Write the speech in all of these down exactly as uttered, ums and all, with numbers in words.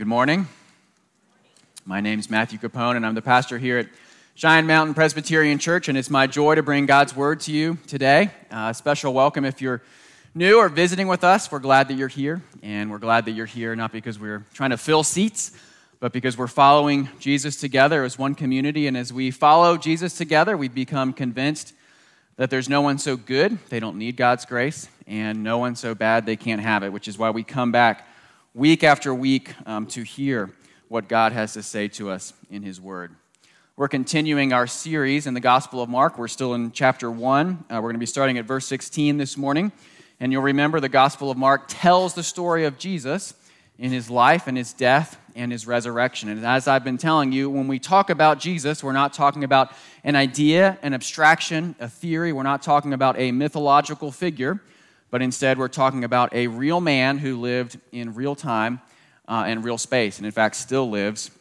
Good morning. My name is Matthew Capone, and I'm the pastor here at Cheyenne Mountain Presbyterian Church, and it's my joy to bring God's Word to you today. Uh, special welcome if you're new or visiting with us. We're glad that you're here, and we're glad that you're here not because we're trying to fill seats, but because we're following Jesus together as one community, and as we follow Jesus together, we become convinced that there's no one so good they don't need God's grace, and no one so bad they can't have it, which is why we come back week after week um, to hear what God has to say to us in His Word. We're continuing our series in the Gospel of Mark. We're still in chapter one. Uh, we're going to be starting at verse sixteen this morning. And you'll remember the Gospel of Mark tells the story of Jesus in His life and His death and His resurrection. And as I've been telling you, when we talk about Jesus, we're not talking about an idea, an abstraction, a theory. We're not talking about a mythological figure. But instead, we're talking about a real man who lived in real time uh, and real space, and in fact, still lives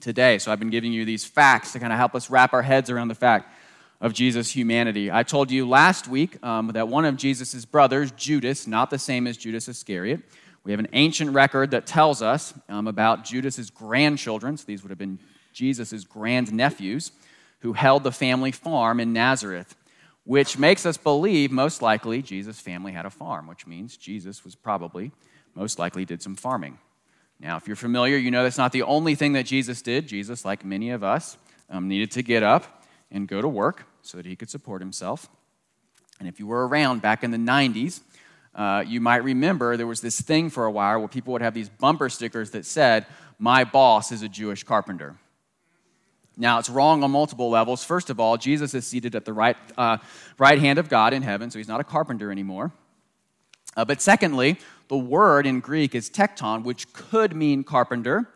today. So I've been giving you these facts to kind of help us wrap our heads around the fact of Jesus' humanity. I told you last week um, that one of Jesus' brothers, Judas, not the same as Judas Iscariot, we have an ancient record that tells us um, about Judas' grandchildren, so these would have been Jesus' grandnephews, who held the family farm in Nazareth, which makes us believe, most likely, Jesus' family had a farm, which means Jesus was probably, most likely, did some farming. Now, if you're familiar, you know that's not the only thing that Jesus did. Jesus, like many of us, um, needed to get up and go to work so that he could support himself. And if you were around back in the nineties, uh, you might remember there was this thing for a while where people would have these bumper stickers that said, "My boss is a Jewish carpenter." Now, it's wrong on multiple levels. First of all, Jesus is seated at the right uh, right hand of God in heaven, so he's not a carpenter anymore. Uh, but secondly, the word in Greek is tekton, which could mean carpenter.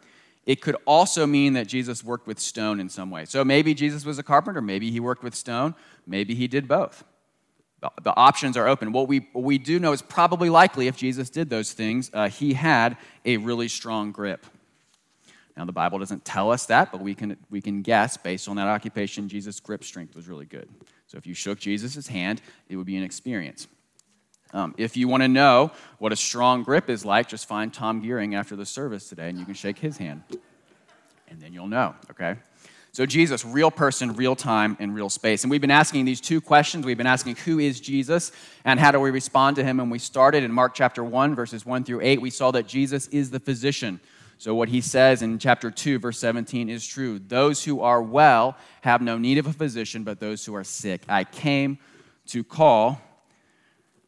It could also mean that Jesus worked with stone in some way. So maybe Jesus was a carpenter, maybe he worked with stone, maybe he did both. The, the options are open. What we, what we do know is probably likely if Jesus did those things, uh, he had a really strong grip. Now, the Bible doesn't tell us that, but we can we can guess based on that occupation, Jesus' grip strength was really good. So if you shook Jesus' hand, it would be an experience. Um, if you want to know what a strong grip is like, just find Tom Gearing after the service today, and you can shake his hand, and then you'll know, okay? So Jesus, real person, real time, and real space. And we've been asking these two questions. We've been asking, who is Jesus, and how do we respond to him? And we started in Mark chapter one, verses one through eight. We saw that Jesus is the physician. So what he says in chapter two, verse seventeen is true. Those who are well have no need of a physician, but those who are sick. I came to call,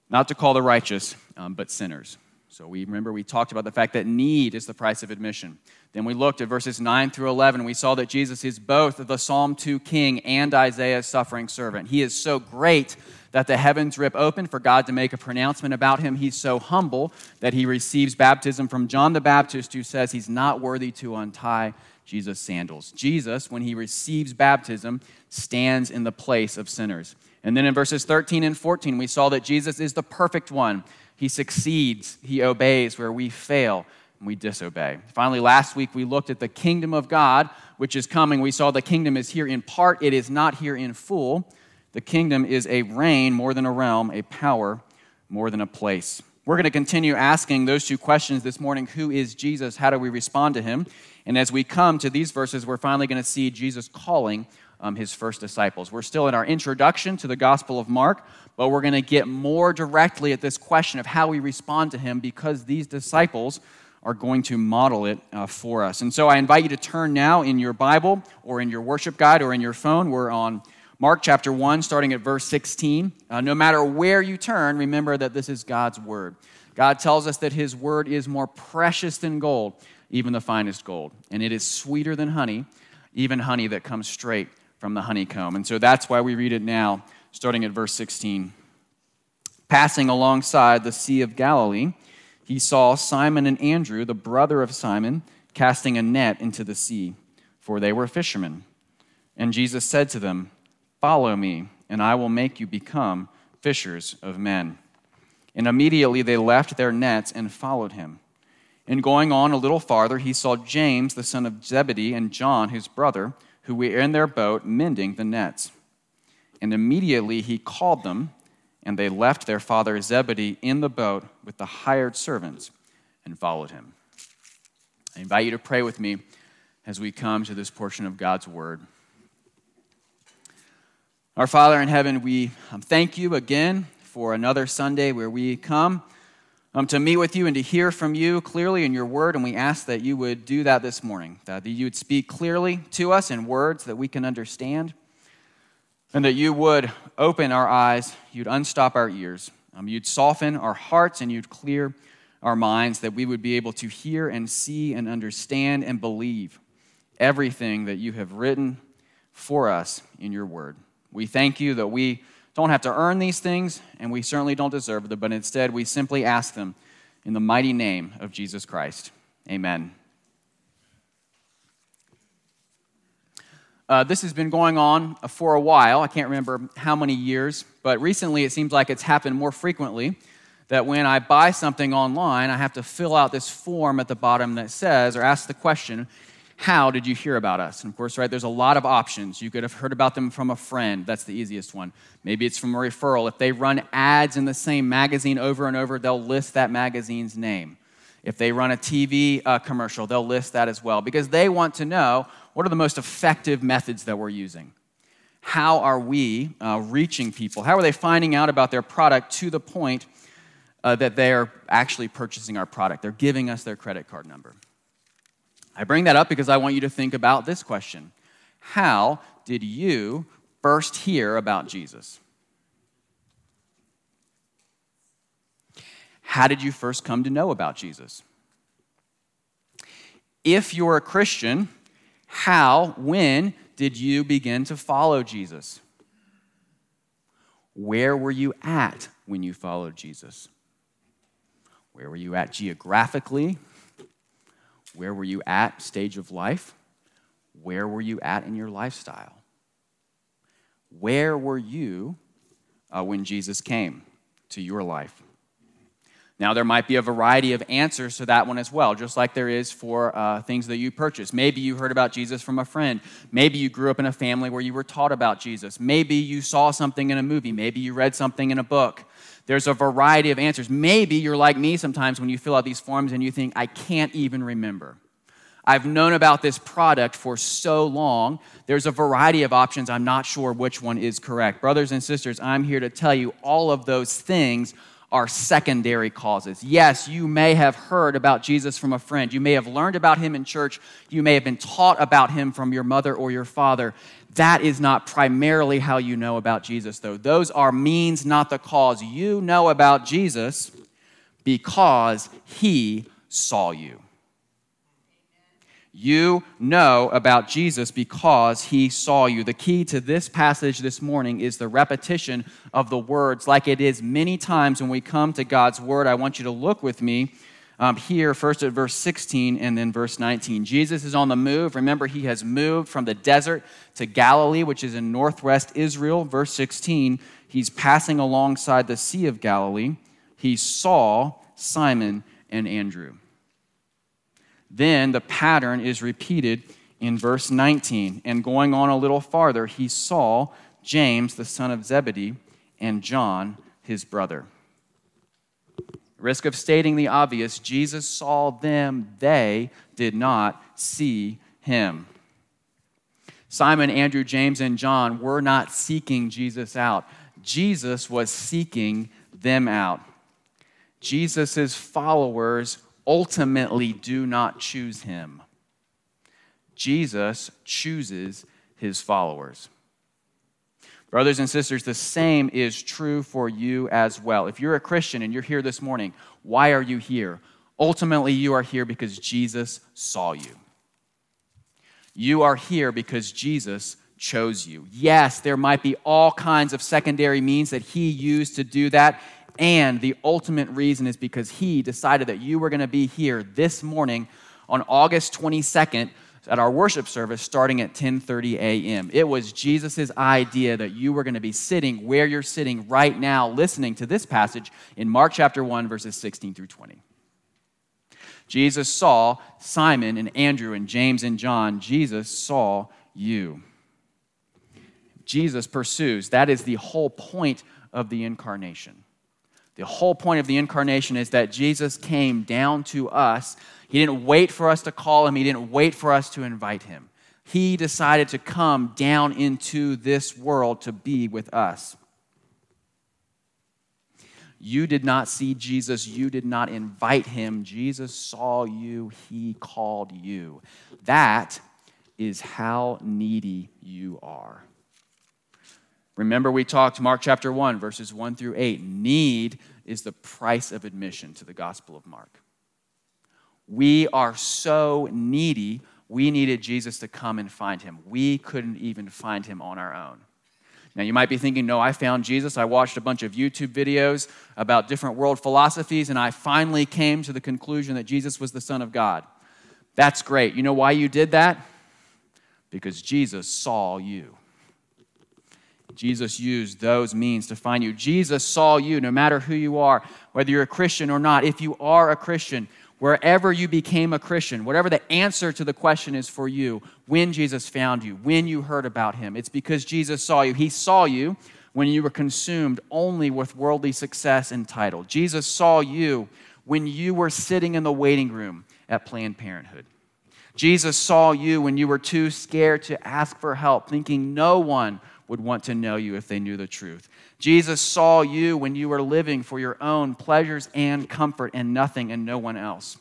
not to call the righteous, um, but sinners. So we remember we talked about the fact that need is the price of admission. Then we looked at verses nine through eleven. We saw that Jesus is both the Psalm two king and Isaiah's suffering servant. He is so great that the heavens rip open for God to make a pronouncement about him. He's so humble that he receives baptism from John the Baptist, who says he's not worthy to untie Jesus' sandals. Jesus, when he receives baptism, stands in the place of sinners. And then in verses thirteen and fourteen, we saw that Jesus is the perfect one. He succeeds, he obeys where we fail and we disobey. Finally, last week we looked at the kingdom of God, which is coming. We saw the kingdom is here in part, it is not here in full. The kingdom is a reign more than a realm, a power more than a place. We're going to continue asking those two questions this morning. Who is Jesus? How do we respond to him? And as we come to these verses, we're finally going to see Jesus calling um, his first disciples. We're still in our introduction to the Gospel of Mark, but we're going to get more directly at this question of how we respond to him because these disciples are going to model it uh, for us. And so I invite you to turn now in your Bible or in your worship guide or in your phone. We're on Mark chapter one, starting at verse sixteen. Uh, no matter where you turn, remember that this is God's word. God tells us that his word is more precious than gold, even the finest gold. And it is sweeter than honey, even honey that comes straight from the honeycomb. And so that's why we read it now, starting at verse sixteen. Passing alongside the Sea of Galilee, he saw Simon and Andrew, the brother of Simon, casting a net into the sea, for they were fishermen. And Jesus said to them, "Follow me, and I will make you become fishers of men." And immediately they left their nets and followed him. And going on a little farther, he saw James, the son of Zebedee, and John, his brother, who were in their boat mending the nets. And immediately he called them, and they left their father Zebedee in the boat with the hired servants and followed him. I invite you to pray with me as we come to this portion of God's Word. Our Father in heaven, we um, thank you again for another Sunday where we come um, to meet with you and to hear from you clearly in your Word, and we ask that you would do that this morning, that you would speak clearly to us in words that we can understand, and that you would open our eyes, you'd unstop our ears, um, you'd soften our hearts, and you'd clear our minds, that we would be able to hear and see and understand and believe everything that you have written for us in your word. We thank you that we don't have to earn these things, and we certainly don't deserve them, but instead we simply ask them in the mighty name of Jesus Christ. Amen. Uh, this has been going on for a while. I can't remember how many years, but recently it seems like it's happened more frequently, that when I buy something online, I have to fill out this form at the bottom that says, or ask the question, how did you hear about us? And of course, right, there's a lot of options. You could have heard about them from a friend. That's the easiest one. Maybe it's from a referral. If they run ads in the same magazine over and over, they'll list that magazine's name. If they run a T V uh, commercial, they'll list that as well, because they want to know, what are the most effective methods that we're using? How are we uh, reaching people? How are they finding out about their product to the point Uh, that they are actually purchasing our product? They're giving us their credit card number. I bring that up because I want you to think about this question. How did you first hear about Jesus? How did you first come to know about Jesus? If you're a Christian, how, when did you begin to follow Jesus? Where were you at when you followed Jesus? Where were you at geographically? Where were you at stage of life? Where were you at in your lifestyle? Where were you uh, when Jesus came to your life? Now, there might be a variety of answers to that one as well, just like there is for uh, things that you purchase. Maybe you heard about Jesus from a friend. Maybe you grew up in a family where you were taught about Jesus. Maybe you saw something in a movie. Maybe you read something in a book. There's a variety of answers. Maybe you're like me sometimes when you fill out these forms and you think, I can't even remember. I've known about this product for so long. There's a variety of options. I'm not sure which one is correct. Brothers and sisters, I'm here to tell you all of those things are secondary causes. Yes, you may have heard about Jesus from a friend. You may have learned about him in church. You may have been taught about him from your mother or your father. That is not primarily how you know about Jesus, though. Those are means, not the cause. You know about Jesus because he saw you. You know about Jesus because he saw you. The key to this passage this morning is the repetition of the words, like it is many times when we come to God's word. I want you to look with me um, here, first at verse sixteen and then verse nineteen. Jesus is on the move. Remember, he has moved from the desert to Galilee, which is in northwest Israel. Verse sixteen, he's passing alongside the Sea of Galilee. He saw Simon and Andrew. Then the pattern is repeated in verse nineteen. And going on a little farther, he saw James, the son of Zebedee, and John, his brother. Risk of stating the obvious, Jesus saw them, they did not see him. Simon, Andrew, James, and John were not seeking Jesus out. Jesus was seeking them out. Jesus' followers ultimately do not choose him. Jesus chooses his followers. Brothers and sisters, the same is true for you as well. If you're a Christian and you're here this morning, why are you here? Ultimately, you are here because Jesus saw you. You are here because Jesus chose you. Yes, there might be all kinds of secondary means that he used to do that, and the ultimate reason is because he decided that you were going to be here this morning on August twenty-second at our worship service starting at ten thirty a.m. It was Jesus' idea that you were going to be sitting where you're sitting right now listening to this passage in Mark chapter one, verses sixteen through twenty. Jesus saw Simon and Andrew and James and John. Jesus saw you. Jesus pursues. That is the whole point of the incarnation. The whole point of the incarnation is that Jesus came down to us. He didn't wait for us to call him. He didn't wait for us to invite him. He decided to come down into this world to be with us. You did not see Jesus. You did not invite him. Jesus saw you. He called you. That is how needy you are. Remember, we talked Mark chapter one, verses one through eight. Need is the price of admission to the Gospel of Mark. We are so needy, we needed Jesus to come and find him. We couldn't even find him on our own. Now, you might be thinking, no, I found Jesus. I watched a bunch of YouTube videos about different world philosophies, and I finally came to the conclusion that Jesus was the Son of God. That's great. You know why you did that? Because Jesus saw you. Jesus used those means to find you. Jesus saw you, no matter who you are, whether you're a Christian or not. If you are a Christian, wherever you became a Christian, whatever the answer to the question is for you, when Jesus found you, when you heard about him, it's because Jesus saw you. He saw you when you were consumed only with worldly success and title. Jesus saw you when you were sitting in the waiting room at Planned Parenthood. Jesus saw you when you were too scared to ask for help, thinking no one would want to know you if they knew the truth. Jesus saw you when you were living for your own pleasures and comfort and nothing and no one else.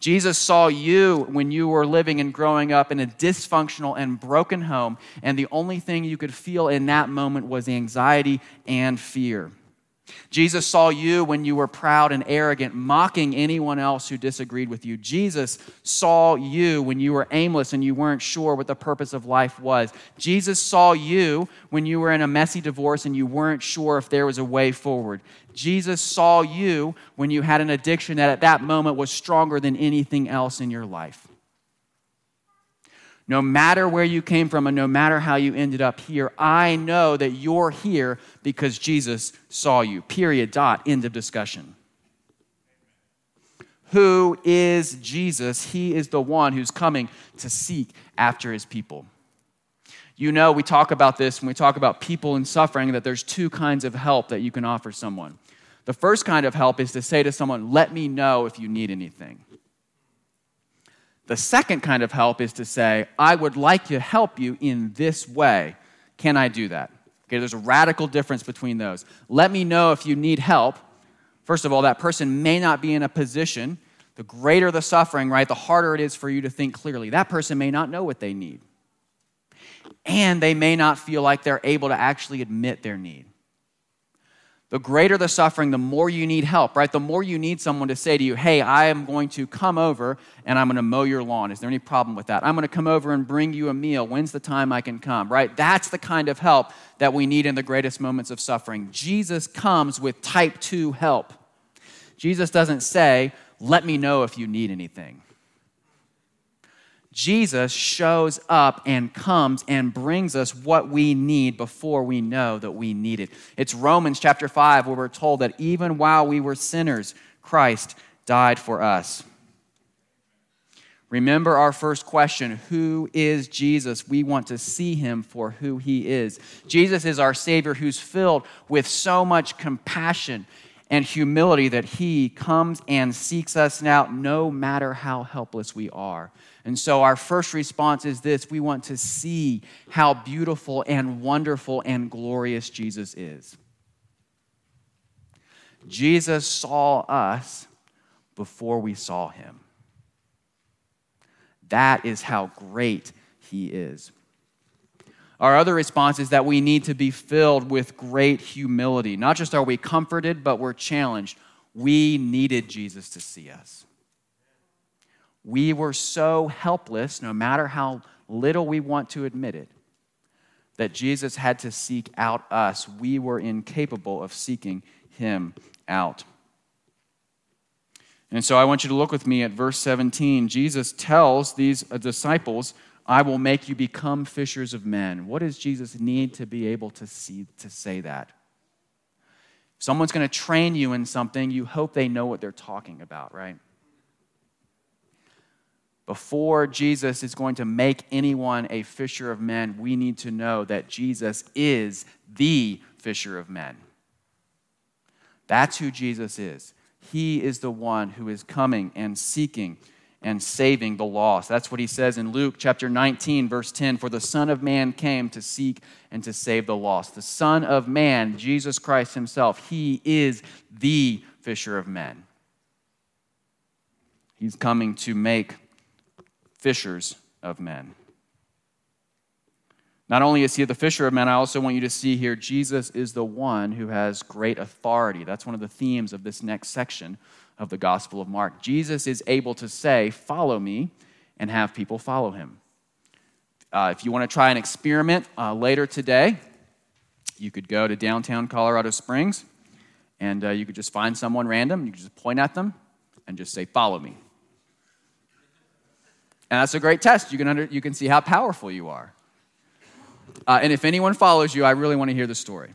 Jesus saw you when you were living and growing up in a dysfunctional and broken home, and the only thing you could feel in that moment was anxiety and fear. Jesus saw you when you were proud and arrogant, mocking anyone else who disagreed with you. Jesus saw you when you were aimless and you weren't sure what the purpose of life was. Jesus saw you when you were in a messy divorce and you weren't sure if there was a way forward. Jesus saw you when you had an addiction that at that moment was stronger than anything else in your life. No matter where you came from and no matter how you ended up here, I know that you're here because Jesus saw you. Period. Dot. End of discussion. Who is Jesus? He is the one who's coming to seek after his people. You know, we talk about this when we talk about people in suffering, that there's two kinds of help that you can offer someone. The first kind of help is to say to someone, let me know if you need anything. The second kind of help is to say, I would like to help you in this way. Can I do that? Okay, there's a radical difference between those. Let me know if you need help. First of all, that person may not be in a position. The greater the suffering, right, the harder it is for you to think clearly. That person may not know what they need. And they may not feel like they're able to actually admit their need. The greater the suffering, the more you need help, right? The more you need someone to say to you, hey, I am going to come over and I'm going to mow your lawn. Is there any problem with that? I'm going to come over and bring you a meal. When's the time I can come, right? That's the kind of help that we need in the greatest moments of suffering. Jesus comes with type two help. Jesus doesn't say, let me know if you need anything. Jesus shows up and comes and brings us what we need before we know that we need it. It's Romans chapter five where we're told that even while we were sinners, Christ died for us. Remember our first question, who is Jesus? We want to see him for who he is. Jesus is our Savior who's filled with so much compassion and humility that he comes and seeks us out no matter how helpless we are. And so our first response is this: we want to see how beautiful and wonderful and glorious Jesus is. Jesus saw us before we saw him. That is how great he is. Our other response is that we need to be filled with great humility. Not just are we comforted, but we're challenged. We needed Jesus to see us. We were so helpless, no matter how little we want to admit it, that Jesus had to seek out us. We were incapable of seeking him out. And so I want you to look with me at verse seventeen. Jesus tells these disciples, I will make you become fishers of men. What does Jesus need to be able to see to say that? If someone's going to train you in something, you hope they know what they're talking about, right? Before Jesus is going to make anyone a fisher of men, we need to know that Jesus is the fisher of men. That's who Jesus is. He is the one who is coming and seeking and saving the lost. That's what he says in Luke chapter nineteen, verse ten, for the Son of Man came to seek and to save the lost. The Son of Man, Jesus Christ himself, he is the fisher of men. He's coming to make fishers of men. Not only is he the fisher of men, I also want you to see here, Jesus is the one who has great authority. That's one of the themes of this next section of the Gospel of Mark. Jesus is able to say, follow me, and have people follow him. Uh, if you want to try an experiment uh, later today, you could go to downtown Colorado Springs, and uh, you could just find someone random, you could just point at them, and just say, follow me. And that's a great test. You can, under, you can see how powerful you are. Uh, and if anyone follows you, I really want to hear the story.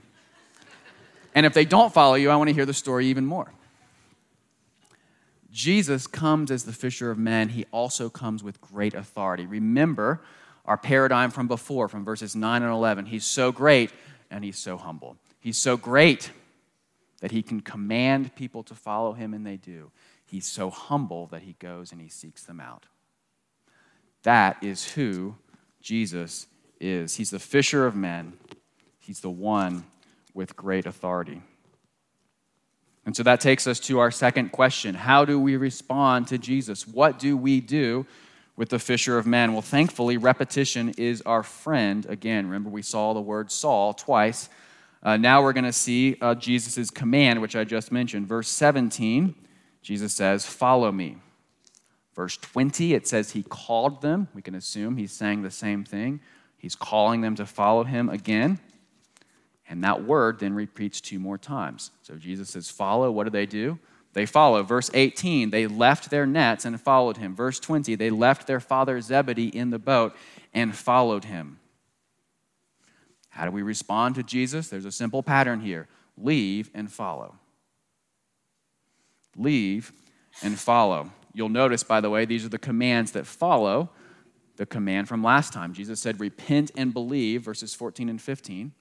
And if they don't follow you, I want to hear the story even more. Jesus comes as the fisher of men. He also comes with great authority. Remember our paradigm from before, from verses nine and eleven. He's so great and he's so humble. He's so great that he can command people to follow him, and they do. He's so humble that he goes and he seeks them out. That is who Jesus is. He's the fisher of men. He's the one with great authority. And so that takes us to our second question. How do we respond to Jesus? What do we do with the fisher of men? Well, thankfully, repetition is our friend. Again, remember we saw the word Saul twice. Uh, now we're going to see uh, Jesus' command, which I just mentioned. Verse seventeen, Jesus says, follow me. Verse twenty, it says he called them. We can assume he's saying the same thing. He's calling them to follow him again. And that word then repeats two more times. So Jesus says, follow. What do they do? They follow. Verse eighteen, they left their nets and followed him. Verse twenty, they left their father Zebedee in the boat and followed him. How do we respond to Jesus? There's a simple pattern here. Leave and follow. Leave and follow. You'll notice, by the way, these are the commands that follow the command from last time. Jesus said, repent and believe, verses fourteen and fifteen.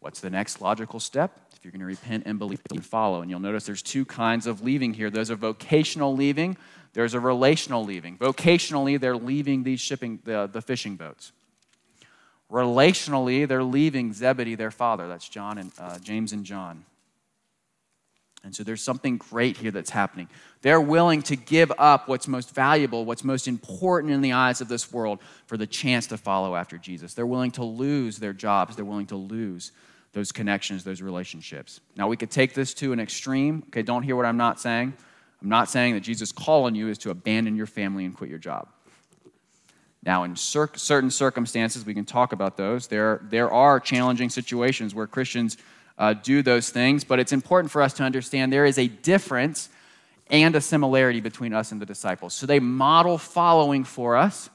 What's the next logical step? If you're going to repent and believe and follow. And you'll notice there's two kinds of leaving here. There's a vocational leaving. There's a relational leaving. Vocationally, they're leaving these shipping, the, the fishing boats. Relationally, they're leaving Zebedee, their father. That's John and uh, James and John. And so there's something great here that's happening. They're willing to give up what's most valuable, what's most important in the eyes of this world for the chance to follow after Jesus. They're willing to lose their jobs. They're willing to lose those connections, those relationships. Now, we could take this to an extreme. Okay, don't hear what I'm not saying. I'm not saying that Jesus' call on you is to abandon your family and quit your job. Now, in cer- certain circumstances, we can talk about those. There, there are challenging situations where Christians Uh, do those things, but it's important for us to understand there is a difference and a similarity between us and the disciples. So they model following for us,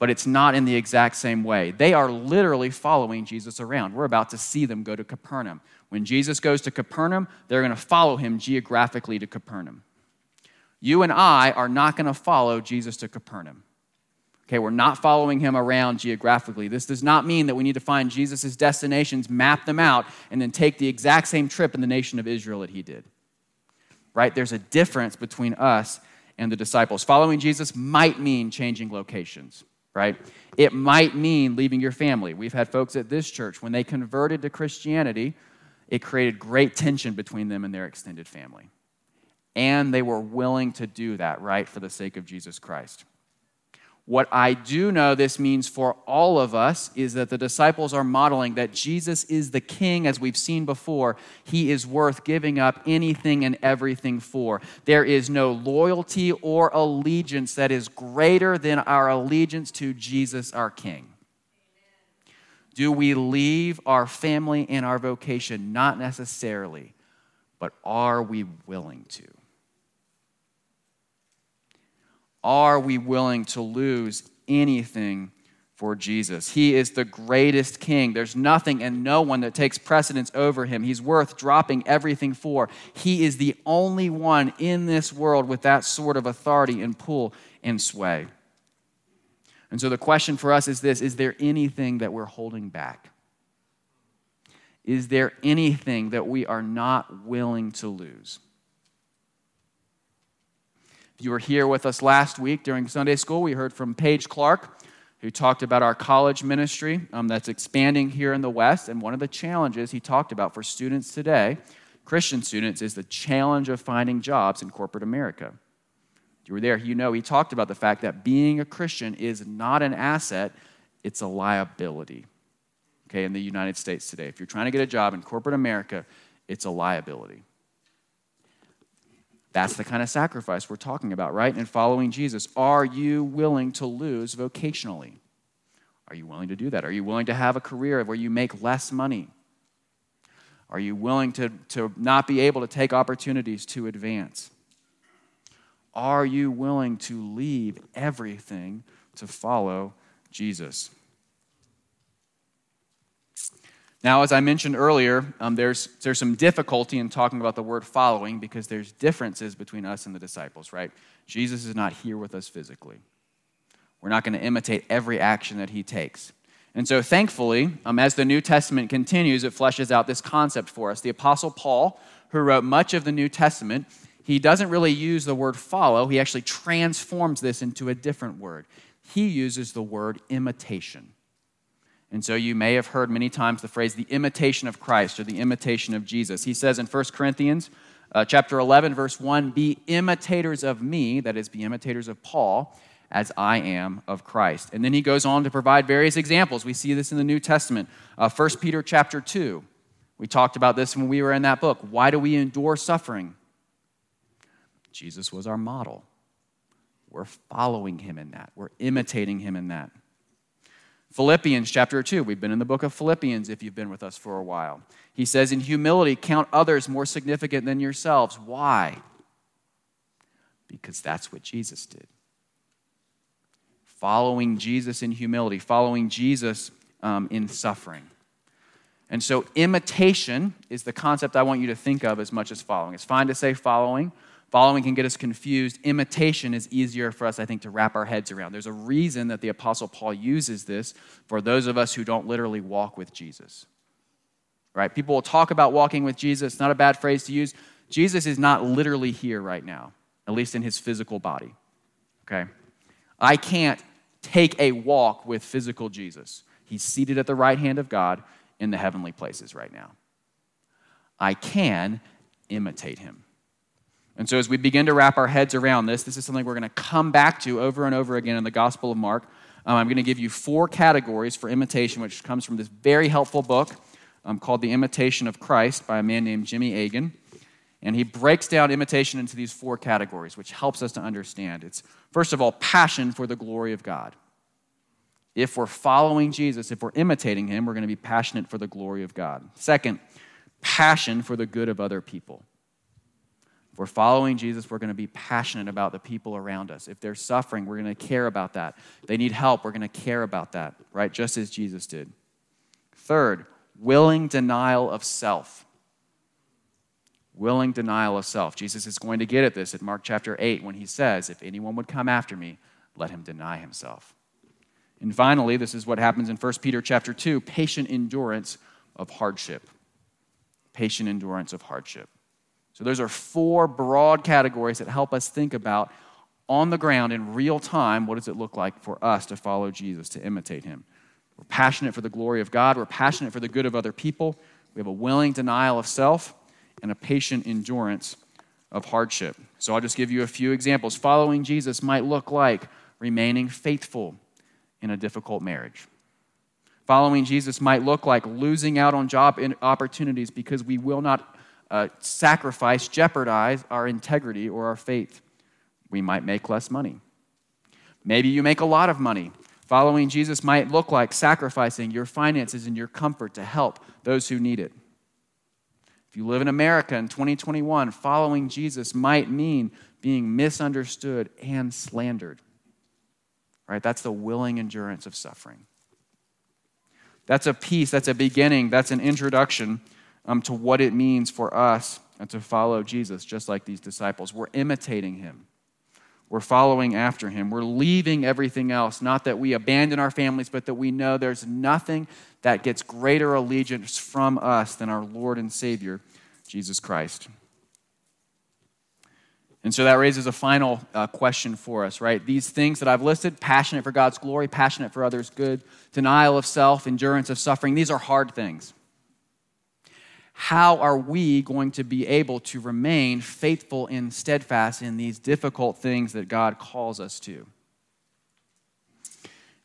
but it's not in the exact same way. They are literally following Jesus around. We're about to see them go to Capernaum. When Jesus goes to Capernaum, they're going to follow him geographically to Capernaum. You and I are not going to follow Jesus to Capernaum. Okay, we're not following him around geographically. This does not mean that we need to find Jesus' destinations, map them out, and then take the exact same trip in the nation of Israel that he did. Right? There's a difference between us and the disciples. Following Jesus might mean changing locations, right? It might mean leaving your family. We've had folks at this church, when they converted to Christianity, it created great tension between them and their extended family. And they were willing to do that, right, for the sake of Jesus Christ. What I do know this means for all of us is that the disciples are modeling that Jesus is the king, as we've seen before. He is worth giving up anything and everything for. There is no loyalty or allegiance that is greater than our allegiance to Jesus, our king. Do we leave our family and our vocation? Not necessarily, but are we willing to? Are we willing to lose anything for Jesus? He is the greatest king. There's nothing and no one that takes precedence over him. He's worth dropping everything for. He is the only one in this world with that sort of authority and pull and sway. And so the question for us is this: is there anything that we're holding back? Is there anything that we are not willing to lose? If you were here with us last week during Sunday school, we heard from Paige Clark, who talked about our college ministry um, that's expanding here in the West. And one of the challenges he talked about for students today, Christian students, is the challenge of finding jobs in corporate America. If you were there, you know he talked about the fact that being a Christian is not an asset, it's a liability. Okay, in the United States today. If you're trying to get a job in corporate America, it's a liability. That's the kind of sacrifice we're talking about, right? And following Jesus, are you willing to lose vocationally? Are you willing to do that? Are you willing to have a career where you make less money? Are you willing to, to not be able to take opportunities to advance? Are you willing to leave everything to follow Jesus? Now, as I mentioned earlier, um, there's, there's some difficulty in talking about the word following because there's differences between us and the disciples, right? Jesus is not here with us physically. We're not going to imitate every action that he takes. And so thankfully, um, as the New Testament continues, it fleshes out this concept for us. The Apostle Paul, who wrote much of the New Testament, he doesn't really use the word follow. He actually transforms this into a different word. He uses the word imitation. And so you may have heard many times the phrase, the imitation of Christ or the imitation of Jesus. He says in First Corinthians uh, chapter eleven, verse one, be imitators of me, that is, be imitators of Paul, as I am of Christ. And then he goes on to provide various examples. We see this in the New Testament. Uh, First Peter chapter two, we talked about this when we were in that book. Why do we endure suffering? Jesus was our model. We're following him in that. We're imitating him in that. Philippians chapter two, we've been in the book of Philippians if you've been with us for a while. He says, in humility, count others more significant than yourselves. Why? Because that's what Jesus did. Following Jesus in humility, following Jesus um, in suffering. And so imitation is the concept I want you to think of as much as following. It's fine to say following. Following can get us confused. Imitation is easier for us, I think, to wrap our heads around. There's a reason that the Apostle Paul uses this for those of us who don't literally walk with Jesus. Right? People will talk about walking with Jesus. It's not a bad phrase to use. Jesus is not literally here right now, at least in his physical body. Okay? I can't take a walk with physical Jesus. He's seated at the right hand of God in the heavenly places right now. I can imitate him. And so as we begin to wrap our heads around this, this is something we're going to come back to over and over again in the Gospel of Mark. Um, I'm going to give you four categories for imitation, which comes from this very helpful book um, called The Imitation of Christ by a man named Jimmy Egan. And he breaks down imitation into these four categories, which helps us to understand. It's, first of all, passion for the glory of God. If we're following Jesus, if we're imitating him, we're going to be passionate for the glory of God. Second, passion for the good of other people. We're following Jesus, we're going to be passionate about the people around us. If they're suffering, we're going to care about that. If they need help, we're going to care about that, right? Just as Jesus did. Third, willing denial of self. Willing denial of self. Jesus is going to get at this in Mark chapter eight when he says, if anyone would come after me, let him deny himself. And finally, this is what happens in First Peter chapter two, patient endurance of hardship. Patient endurance of hardship. So those are four broad categories that help us think about on the ground in real time, what does it look like for us to follow Jesus, to imitate him? We're passionate for the glory of God. We're passionate for the good of other people. We have a willing denial of self and a patient endurance of hardship. So I'll just give you a few examples. Following Jesus might look like remaining faithful in a difficult marriage. Following Jesus might look like losing out on job opportunities because we will not Uh, sacrifice, jeopardize our integrity or our faith. We might make less money. Maybe you make a lot of money. Following Jesus might look like sacrificing your finances and your comfort to help those who need it. If you live in America in twenty twenty-one, following Jesus might mean being misunderstood and slandered. Right? That's the willing endurance of suffering. That's a piece, that's a beginning, that's an introduction Um, to what it means for us to follow Jesus, just like these disciples. We're imitating him. We're following after him. We're leaving everything else. Not that we abandon our families, but that we know there's nothing that gets greater allegiance from us than our Lord and Savior, Jesus Christ. And so that raises a final uh, question for us, right? These things that I've listed, passionate for God's glory, passionate for others' good, denial of self, endurance of suffering, these are hard things. How are we going to be able to remain faithful and steadfast in these difficult things that God calls us to?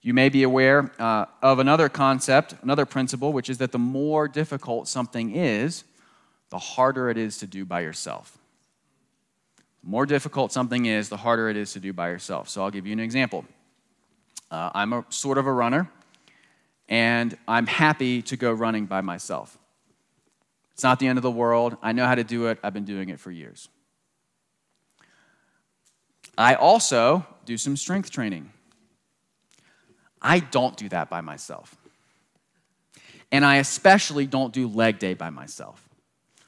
You may be aware uh, of another concept, another principle, which is that the more difficult something is, the harder it is to do by yourself. The more difficult something is, the harder it is to do by yourself. So I'll give you an example. Uh, I'm a sort of a runner, and I'm happy to go running by myself. It's not the end of the world. I know how to do it. I've been doing it for years. I also do some strength training. I don't do that by myself. And I especially don't do leg day by myself.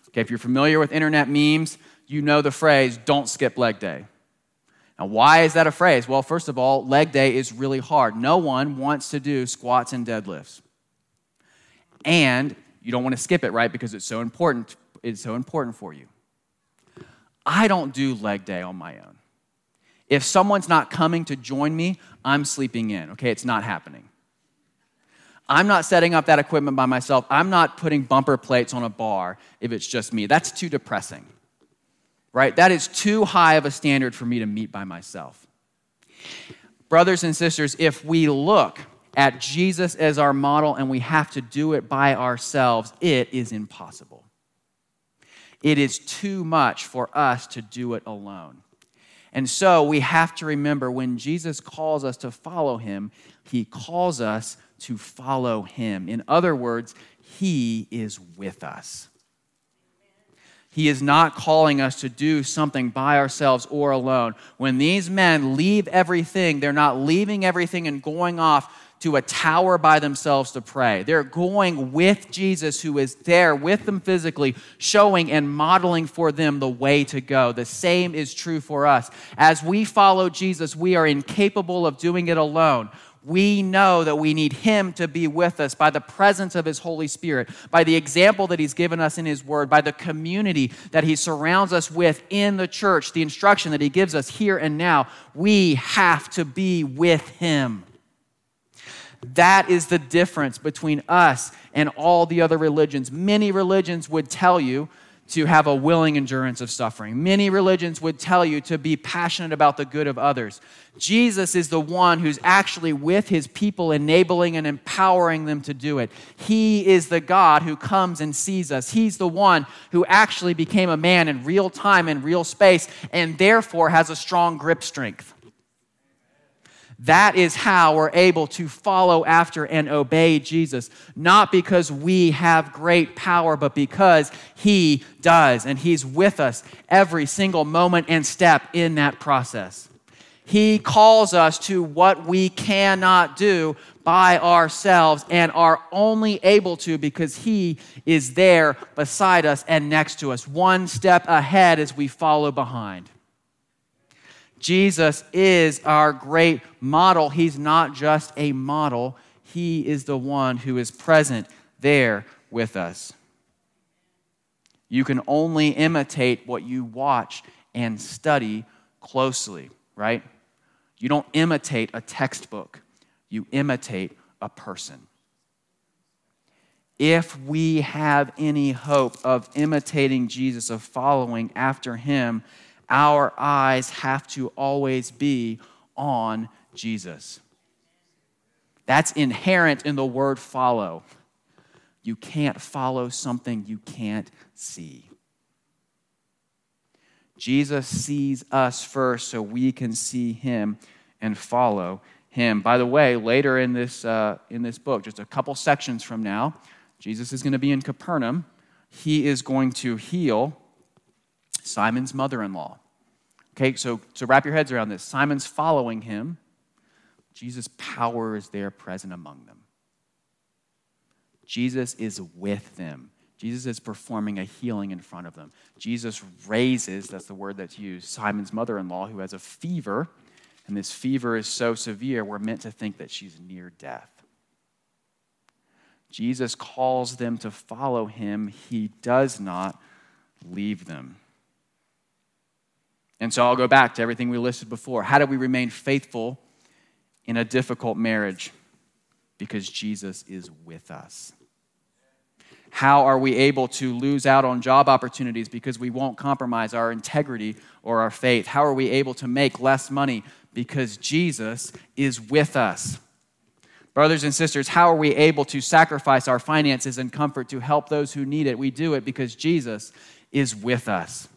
Okay, if you're familiar with internet memes, you know the phrase, don't skip leg day. Now, why is that a phrase? Well, first of all, leg day is really hard. No one wants to do squats and deadlifts. And you don't want to skip it, right? Because it's so important. It's so important for you. I don't do leg day on my own. If someone's not coming to join me, I'm sleeping in, okay? It's not happening. I'm not setting up that equipment by myself. I'm not putting bumper plates on a bar if it's just me. That's too depressing, right? That is too high of a standard for me to meet by myself. Brothers and sisters, if we look at Jesus as our model and we have to do it by ourselves, it is impossible. It is too much for us to do it alone. And so we have to remember when Jesus calls us to follow him, he calls us to follow him. In other words, he is with us. He is not calling us to do something by ourselves or alone. When these men leave everything, they're not leaving everything and going off to a tower by themselves to pray. They're going with Jesus, who is there with them physically, showing and modeling for them the way to go. The same is true for us. As we follow Jesus, we are incapable of doing it alone. We know that we need him to be with us by the presence of his Holy Spirit, by the example that he's given us in his word, by the community that he surrounds us with in the church, the instruction that he gives us here and now. We have to be with him. That is the difference between us and all the other religions. Many religions would tell you to have a willing endurance of suffering. Many religions would tell you to be passionate about the good of others. Jesus is the one who's actually with his people, enabling and empowering them to do it. He is the God who comes and sees us. He's the one who actually became a man in real time, in real space, and therefore has a strong grip strength. That is how we're able to follow after and obey Jesus, not because we have great power, but because he does, and he's with us every single moment and step in that process. He calls us to what we cannot do by ourselves and are only able to because he is there beside us and next to us, one step ahead as we follow behind. Jesus is our great model. He's not just a model. He is the one who is present there with us. You can only imitate what you watch and study closely, right? You don't imitate a textbook. You imitate a person. If we have any hope of imitating Jesus, of following after him, our eyes have to always be on Jesus. That's inherent in the word follow. You can't follow something you can't see. Jesus sees us first so we can see him and follow him. By the way, later in this, uh, in this book, just a couple sections from now, Jesus is going to be in Capernaum. He is going to heal Simon's mother-in-law. Okay, so to wrap your heads around this, Simon's following him. Jesus' power is there present among them. Jesus is with them. Jesus is performing a healing in front of them. Jesus raises, that's the word that's used, Simon's mother-in-law, who has a fever, and this fever is so severe, we're meant to think that she's near death. Jesus calls them to follow him. He does not leave them. And so I'll go back to everything we listed before. How do we remain faithful in a difficult marriage? Because Jesus is with us. How are we able to lose out on job opportunities because we won't compromise our integrity or our faith? How are we able to make less money because Jesus is with us? Brothers and sisters, how are we able to sacrifice our finances and comfort to help those who need it? We do it because Jesus is with us.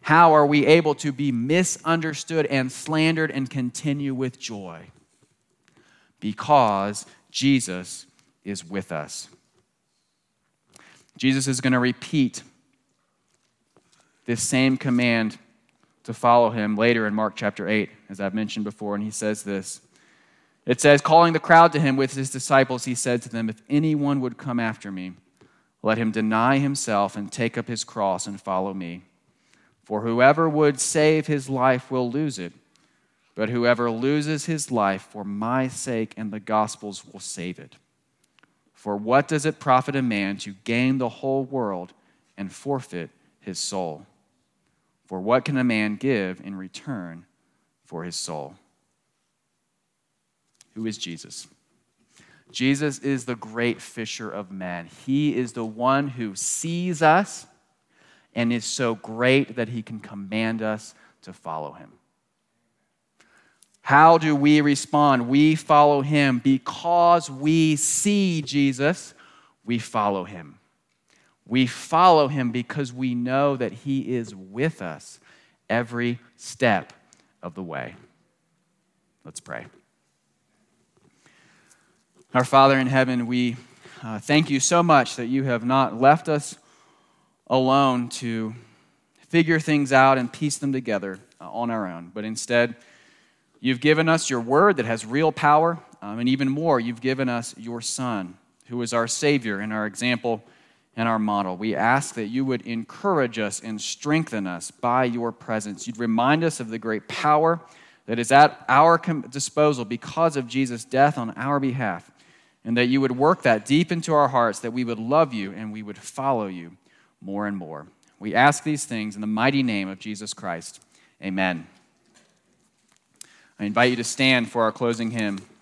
How are we able to be misunderstood and slandered and continue with joy? Because Jesus is with us. Jesus is going to repeat this same command to follow him later in Mark chapter eight, as I've mentioned before, and he says this. It says, calling the crowd to him with his disciples, he said to them, if anyone would come after me, let him deny himself and take up his cross and follow me. For whoever would save his life will lose it, but whoever loses his life for my sake and the gospel's will save it. For what does it profit a man to gain the whole world and forfeit his soul? For what can a man give in return for his soul? Who is Jesus? Jesus is the great fisher of men. He is the one who sees us and is so great that he can command us to follow him. How do we respond? We follow him. Because we see Jesus, we follow him. We follow him because we know that he is with us every step of the way. Let's pray. Our Father in heaven, we uh, thank you so much that you have not left us alone to figure things out and piece them together uh, on our own, but instead, you've given us your word that has real power, um, and even more, you've given us your Son, who is our Savior and our example and our model. We ask that you would encourage us and strengthen us by your presence. You'd remind us of the great power that is at our com- disposal because of Jesus' death on our behalf, and that you would work that deep into our hearts, that we would love you and we would follow you more and more. We ask these things in the mighty name of Jesus Christ. Amen. I invite you to stand for our closing hymn.